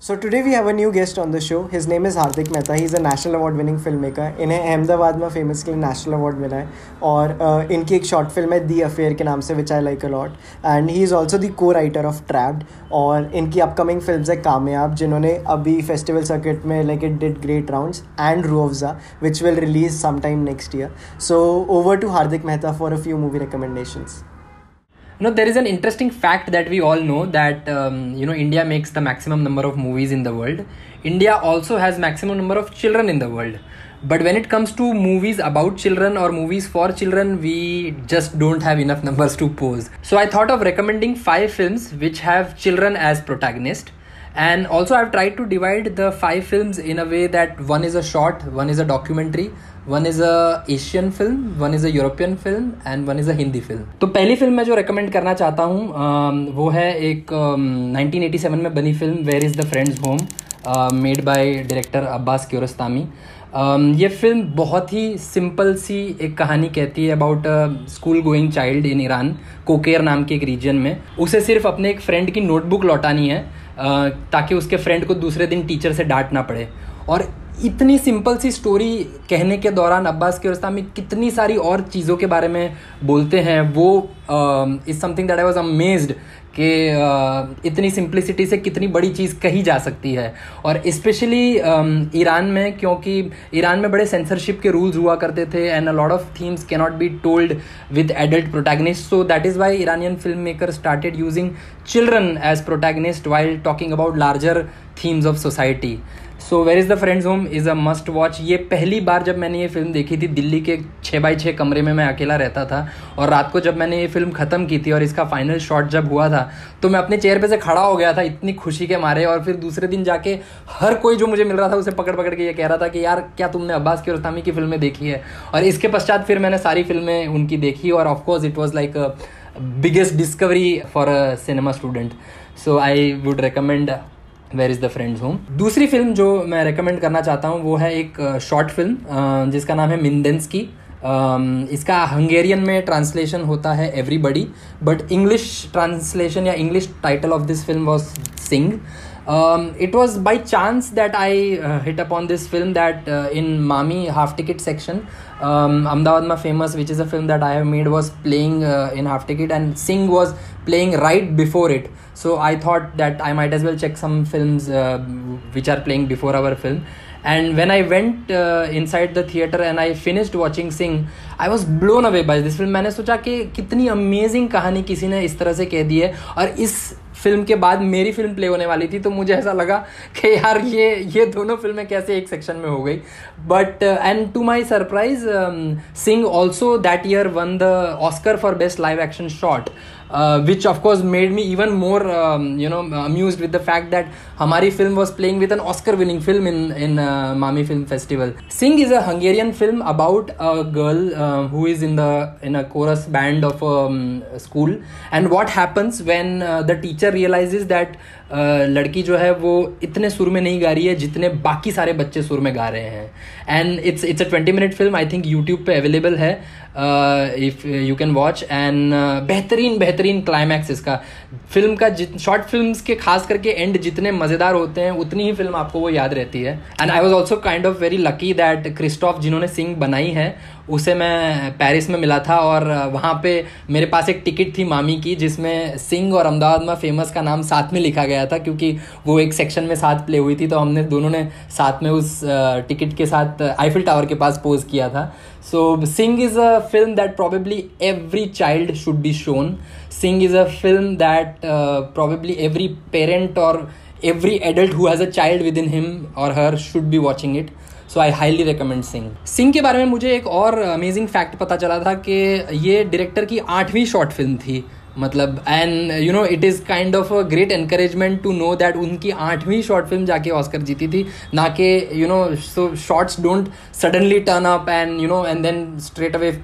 So today we have a new guest on the show. His name is Hardik Mehta. He's a national award winning filmmaker. इन्हें अहमदाबाद में famously national award मिला है और इनकी एक short film है The Affair के नाम से, which I like a lot, and he is also the co-writer of Trapped. और इनकी upcoming films है कामयाब, जिन्होंने अभी festival circuit में like it did great rounds, and Ruovza, which will release sometime next year. So over to Hardik Mehta for a few movie recommendations. No, there is an interesting fact that we all know that India makes the maximum number of movies in the world. India also has maximum number of children in the world. But when it comes to movies about children or movies for children, we just don't have enough numbers to pose. So I thought of recommending 5 films which have children as protagonists. And also I've tried to divide the 5 films in a way that one is a short, one is a documentary, one is a Asian film, one is a European film and one is a Hindi film. तो पहली film मैं जो recommend करना चाहता हूँ वो है एक 1987 में बनी film Where Is the Friend's Home, made by director Abbas Kiarostami. ये फिल्म बहुत ही simple सी एक कहानी कहती है about a school going child in Iran, कोकेर नाम के एक region में. उसे सिर्फ अपने एक friend की notebook लौटानी है ताकि उसके friend को दूसरे दिन teacher से डांट ना पड़े. और इतनी सिंपल सी स्टोरी कहने के दौरान अब्बास कियारोस्तामी कितनी सारी और चीज़ों के बारे में बोलते हैं, वो is something that I was amazed कि इतनी सिंप्लिसिटी से कितनी बड़ी चीज़ कही जा सकती है. और स्पेशली ईरान में, क्योंकि ईरान में बड़े सेंसरशिप के रूल्स हुआ करते थे and a lot of themes can not be told with adult protagonist, so that is why Iranian film maker started using children as protagonist while talking about larger themes of society. So where is the friends home is a must watch. ये पहली बार जब मैंने ये film देखी थी, दिल्ली के 6x6 कमरे में मैं अकेला रहता था, और रात को जब मैंने ये फिल्म ख़त्म की थी और इसका फाइनल शॉट जब हुआ था तो मैं अपने चेयर पे से खड़ा हो गया था इतनी खुशी के मारे. और फिर दूसरे दिन जाके हर कोई जो मुझे मिल रहा था उसे पकड़ पकड़ के ये कह रहा था कि यार क्या तुमने अब्बास कियारोस्तामी की फिल्में देखी है. और इसके पश्चात फिर मैंने सारी फिल्में उनकी देखी और of course it was like a biggest discovery for a cinema student. So I would recommend Where is the Friend's Home. दूसरी फिल्म जो मैं रेकमेंड करना चाहता हूँ वो है एक शॉर्ट फिल्म जिसका नाम है मिंडेंस्की. इसका हंगेरियन में ट्रांसलेशन होता है एवरीबडी, बट इंग्लिश ट्रांसलेशन या English title of this film was Sing. It was by chance that I hit upon this film that in Mami half-ticket section, Amdav Adma Famous, which is a film that I have made, was playing in half-ticket, and Sing was playing right before it. So I thought that I might as well check some films which are playing before our film. And when I went inside the theater and I finished watching Sing, I was blown away by this film. मैंने सोचा कि कितनी amazing कहानी किसी ने इस तरह से कह दी है. और इस फिल्म के बाद मेरी फिल्म प्ले होने वाली थी तो मुझे ऐसा लगा कि यार ये दोनों फिल्में कैसे एक सेक्शन में हो गई. But and to my surprise Sing also that year won the Oscar for best live action short, which of course made me even more amused with the fact that हमारी film was playing with an Oscar winning film in Mami Film Festival. Sing is a Hungarian film about a girl who is in a chorus band of a school, and what happens when the teacher realizes that लड़की जो है वो इतने सुर में नहीं गा रही है जितने बाकी सारे बच्चे सुर में गा रहे हैं. And it's a 20 minute film, I think YouTube पे अवेलेबल है, if you can watch. And बेहतरीन क्लाइमैक्स इसका फिल्म का. शॉर्ट फिल्म्स के खास करके एंड जितने मज़ेदार होते हैं उतनी ही फिल्म आपको वो याद रहती है. And I was also kind of very lucky that Kristof जिन्होंने सिंह बनाई है उसे मैं पेरिस में मिला था, और वहाँ पे मेरे पास एक टिकट थी मामी की जिसमें सिंह और अहमदाबाद में फेमस का नाम साथ में लिखा गया था, क्योंकि वो एक सेक्शन में साथ प्ले हुई थी. तो हमने दोनों ने साथ में उस टिकट के साथ आईफिल टावर के पास पोज किया था. So Sing is a film that probably every child should be shown. Sing is a film that probably every parent or every adult who has a child within him or her should be watching it. So I highly recommend Sing. Sing के बारे में मुझे एक और amazing fact पता चला था कि ये director की 8वीं short film थी, मतलब. And you know it is kind of a great encouragement to know that उनकी 8वीं शॉर्ट फिल्म जाके ऑस्कर जीती थी, ना कि you know so shorts don't suddenly turn up and you know and then straight away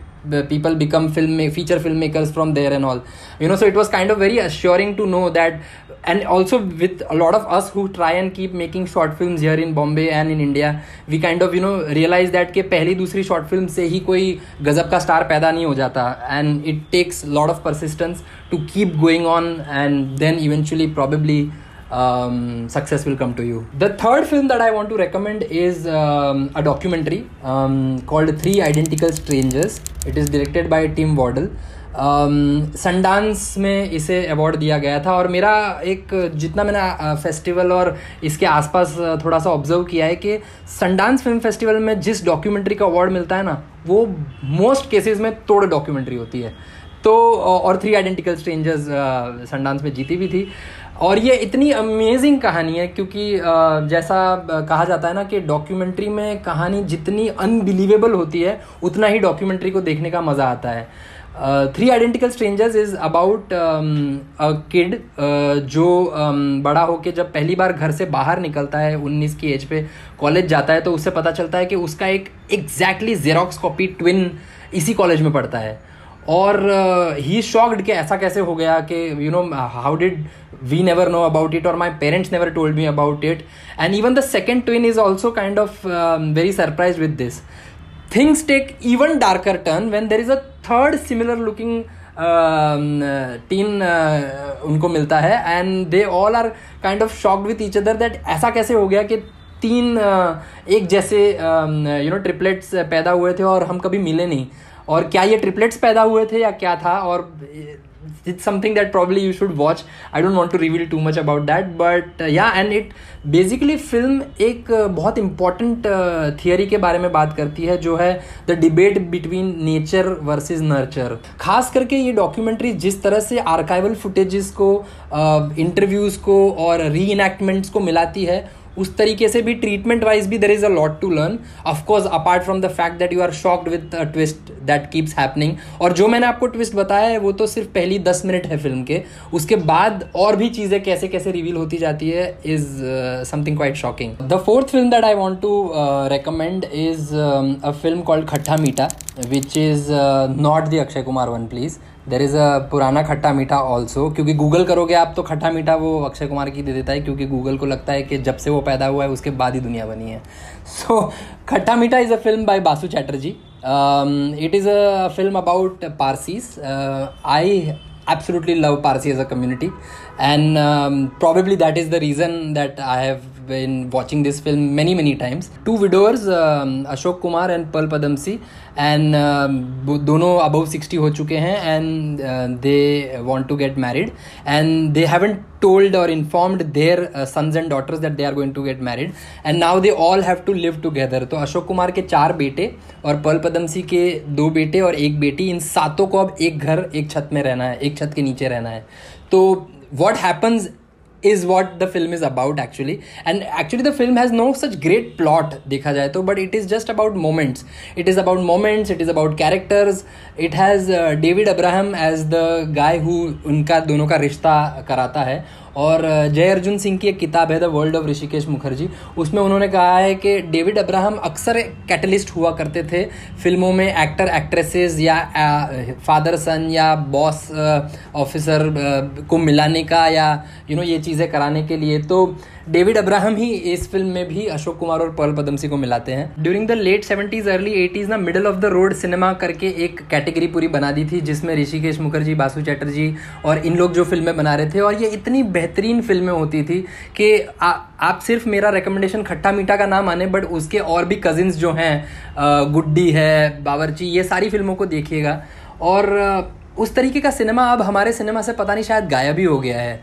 people become feature filmmakers from there and all, you know. So it was kind of very assuring to know that, and also with a lot of us who try and keep making short films here in Bombay and in India, we kind of realize that ke pehli dusri short film se hi koi gazab ka star paida nahi ho jata, and it takes a lot of persistence to keep going on and then eventually probably success will come to you. The third film that I want to recommend is a documentary called Three Identical Strangers. It is directed by Tim Wardle. Sundance में इसे award दिया गया था और मेरा एक जितना मैंने फेस्टिवल और इसके आसपास थोड़ा सा ऑब्जर्व किया है कि संडांस फिल्म फेस्टिवल में जिस डॉक्यूमेंट्री का अवार्ड मिलता है ना वो मोस्ट केसेस में तोड़ डॉक्यूमेंट्री होती है तो और थ्री आइडेंटिकल स्ट्रेंजर्स संडांस में जीती भी थी और ये इतनी अमेजिंग कहानी है क्योंकि जैसा कहा जाता है ना कि डॉक्यूमेंट्री में कहानी जितनी अनबिलीवेबल होती है उतना ही डॉक्यूमेंट्री को देखने का मज़ा आता है. Three Identical Strangers is about a kid जो बड़ा होके जब पहली बार घर से बाहर निकलता है 19 की एज पे कॉलेज जाता है तो उससे पता चलता है कि उसका एक एग्जैक्टली जेरोक्स कॉपी ट्विन इसी कॉलेज में पढ़ता है और ही शॉक्ड कि ऐसा कैसे हो गया कि you know how did we never know about it और my parents never told me about it and even the second twin is also kind of very surprise with this. Things take even darker turn when there is a third similar looking teen उनको मिलता है and they all are kind of shocked with each other that ऐसा कैसे हो गया कि तीन एक जैसे you know triplets पैदा हुए थे और हम कभी मिले नहीं और क्या ये triplets पैदा हुए थे या क्या था और it's something that probably you should watch. I don't want to reveal too much about that but yeah and it basically film एक बहुत important theory के बारे में बात करती है जो है the debate between nature versus nurture. खास करके ये documentary जिस तरह से archival footages को interviews को और reenactments को मिलाती है उस तरीके से भी treatment wise भी there is a lot to learn of course apart from the fact that you are shocked with a twist that keeps happening. और जो मैंने आपको twist बताया है वो तो सिर्फ पहली 10 मिनट है फिल्म के उसके बाद और भी चीज़ें कैसे कैसे रिवील होती जाती है is something quite shocking. The fourth film that I want to recommend is a film called Khatta Meetha which is not the Akshay Kumar one please. There is a पुराना खट्टा मीठा ऑल्सो क्योंकि Google करोगे आप तो खट्टा मीठा वो अक्षय कुमार की दे देता है क्योंकि गूगल को लगता है कि जब से वो पैदा हुआ है उसके बाद ही दुनिया बनी है. So Khatta Meetha is a film by Basu Chatterjee. It is a film about Parsis. I absolutely love Parsi as a community and probably that is the reason that I have been watching this film many times. Two widowers Ashok Kumar and Pearl Padamsi and दोनों above 60 हो चुके हैं and they want to get married and they haven't told or informed their sons and daughters that they are going to get married and now they all have to live together. तो अशोक कुमार के 4 बेटे और Perl Padamsee के 2 बेटे और 1 बेटी इन सातों को अब एक घर एक छत में रहना है एक छत के नीचे रहना है. तो what happens is what the film is about actually and actually the film has no such great plot देखा जाए तो but it is just about moments. It is about moments, it is about characters. It has David Abraham as the guy who उनका दोनों का रिश्ता कराता है और जय अर्जुन सिंह की एक किताब है the world of Hrishikesh Mukherjee उसमें उन्होंने कहा है कि डेविड अब्राहम अक्सर कैटलिस्ट हुआ करते थे फिल्मों में एक्टर एक्ट्रेसेस या फादर सन या बॉस ऑफिसर को मिलाने का या यू नो ये चीज़ें कराने के लिए. तो डेविड अब्राहम ही इस फिल्म में भी अशोक कुमार और पर्ल पदमसी को मिलाते हैं. During the late 70s early 80s ना middle of the road cinema करके एक कैटेगरी पूरी बना दी थी जिसमें ऋषिकेश मुखर्जी बासु चैटर्जी और इन लोग जो फिल्में बना रहे थे और ये इतनी बेहतरीन फिल्में होती थी कि आप सिर्फ मेरा रिकमेंडेशन खट्टा मीठा का नाम आने बट उसके और भी कजिन्स जो हैं गुड्डी है बावर्ची ये सारी फिल्मों को देखिएगा और उस तरीके का सिनेमा अब हमारे सिनेमा से पता नहीं शायद गायब ही हो गया है.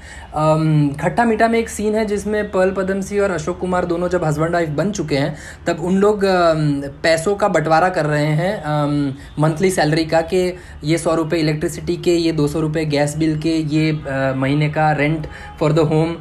खट्टा मीठा में एक सीन है जिसमें पर्ल पदमसी और अशोक कुमार दोनों जब हस्बैंड वाइफ बन चुके हैं तब उन लोग पैसों का बंटवारा कर रहे हैं मंथली सैलरी का कि ये 100 रुपये इलेक्ट्रिसिटी के ये 200 रुपये गैस बिल के ये महीने का rent for the home.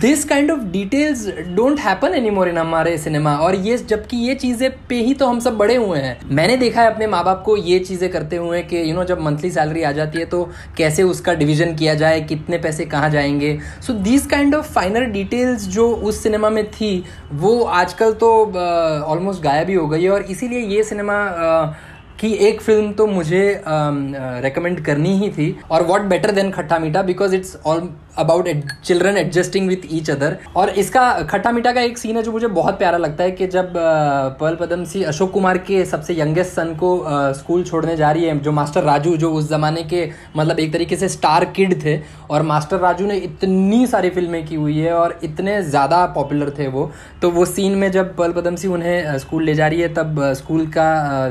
This kind of details don't happen any more in हमारे सिनेमा और ये जबकि ये चीज़ें पे ही तो हम सब बड़े हुए हैं. मैंने देखा है अपने माँ बाप को ये चीज़ें करते हुए कि यू नो जब मंथली सैलरी आ जाती है तो कैसे उसका डिवीज़न किया जाए कितने पैसे कहाँ जाएंगे. So this kind of finer details जो उस सिनेमा में थी वो आजकल तो ऑलमोस्ट गायब ही हो गई है और इसीलिए ये सिनेमा कि एक फिल्म तो मुझे रेकमेंड करनी ही थी और what better than Khatta Meetha because it's all about children adjusting with each other. और इसका खट्टा मीठा का एक सीन है जो मुझे बहुत प्यारा लगता है कि जब पर्ल पदमसी अशोक कुमार के सबसे यंगेस्ट सन को स्कूल छोड़ने जा रही है, जो मास्टर राजू, जो उस ज़माने के मतलब एक तरीके से स्टार किड थे, और मास्टर राजू ने इतनी सारी फिल्में की हुई है और इतने ज़्यादा पॉपुलर थे वो, तो वो सीन में जब पर्ल पदमसी उन्हें स्कूल ले जा रही है तब स्कूल का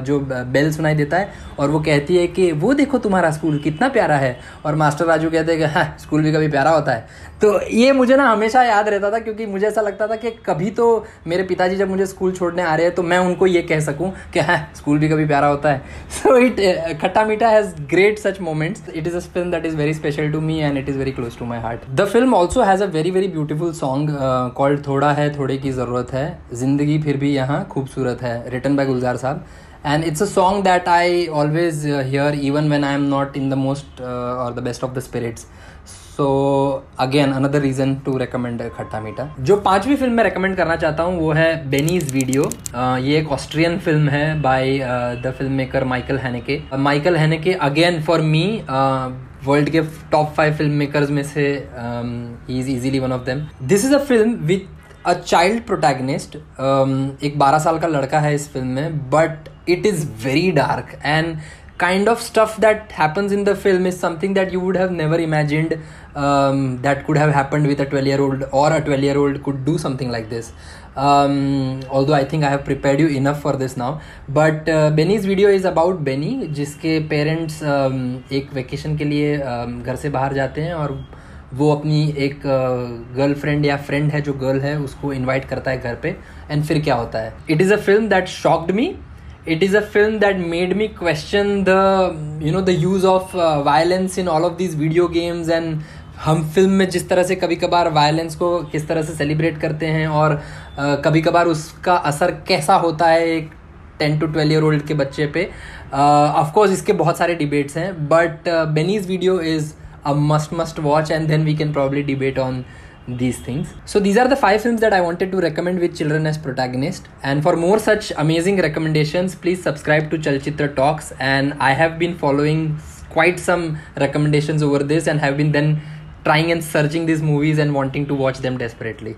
जो बेल सुनाई देता है और वो कहती है कि वो देखो तुम्हारा स्कूल कितना प्यारा है, और मास्टर राजू कहते हैं कि हाँ, स्कूल भी कभी प्यारा होता है। तो ये मुझे ना हमेशा याद रहता था क्योंकि मुझे ऐसा लगता था कि कभी तो मेरे पिताजी जब मुझे स्कूल छोड़ने आ रहे हैं तो मैं उनको ये कह सकूं कि हाँ, स्कूल भी कभी प्यारा होता है। सो it Khatta Meetha has great such moments. It is a film that is very special to me and it is very close to my heart. The film also has a very very beautiful song called थोड़ा है थोड़े की ज़रूरत है, ज़िंदगी फिर भी यहाँ खूबसूरत है, रिटन बाय गुलजार साहब। And it's a song that I always hear even when I am not in the most or the best of the spirits. So again another reason to recommend खट्टा मीठा। जो पाँचवीं फिल्म मैं recommend करना चाहता हूँ वो है बेनीज़ वीडियो। ये एक ऑस्ट्रियन फिल्म है by the film maker Michael Haneke. Michael Haneke again for me world के टॉप 5 फिल्म मेकर्स में से ही is easily one of them. This is a film with a child protagonist. एक 12 साल का लड़का है इस फिल्म में, but it is very dark and kind of stuff that happens in the film is something that you would have never imagined that could have happened with a 12-year-old, or a 12-year-old could do something like this. Although I think I have prepared you enough for this now, but Benny's video is about Benny जिसके parents एक vacation के लिए घर से बाहर जाते हैं और वो अपनी एक गर्लफ्रेंड या फ्रेंड है जो गर्ल है उसको इन्वाइट करता है घर पे, एंड फिर क्या होता है। It is a film that shocked me. It is a film that made me question the use of violence in all of these video games, and हम फिल्म में जिस तरह से कभी कभार वायलेंस को किस तरह से सेलिब्रेट करते हैं और कभी कभार उसका असर कैसा होता है एक 10 to 12-year-old के बच्चे पे। ऑफकोर्स इसके बहुत सारे डिबेट्स हैं, but Benny's video is a must watch and then we can probably debate on these things. So these are the 5 films that I wanted to recommend with children as protagonists, and for more such amazing recommendations please subscribe to Chalchitra Talks, and I have been following quite some recommendations over this and have been then trying and searching these movies and wanting to watch them desperately.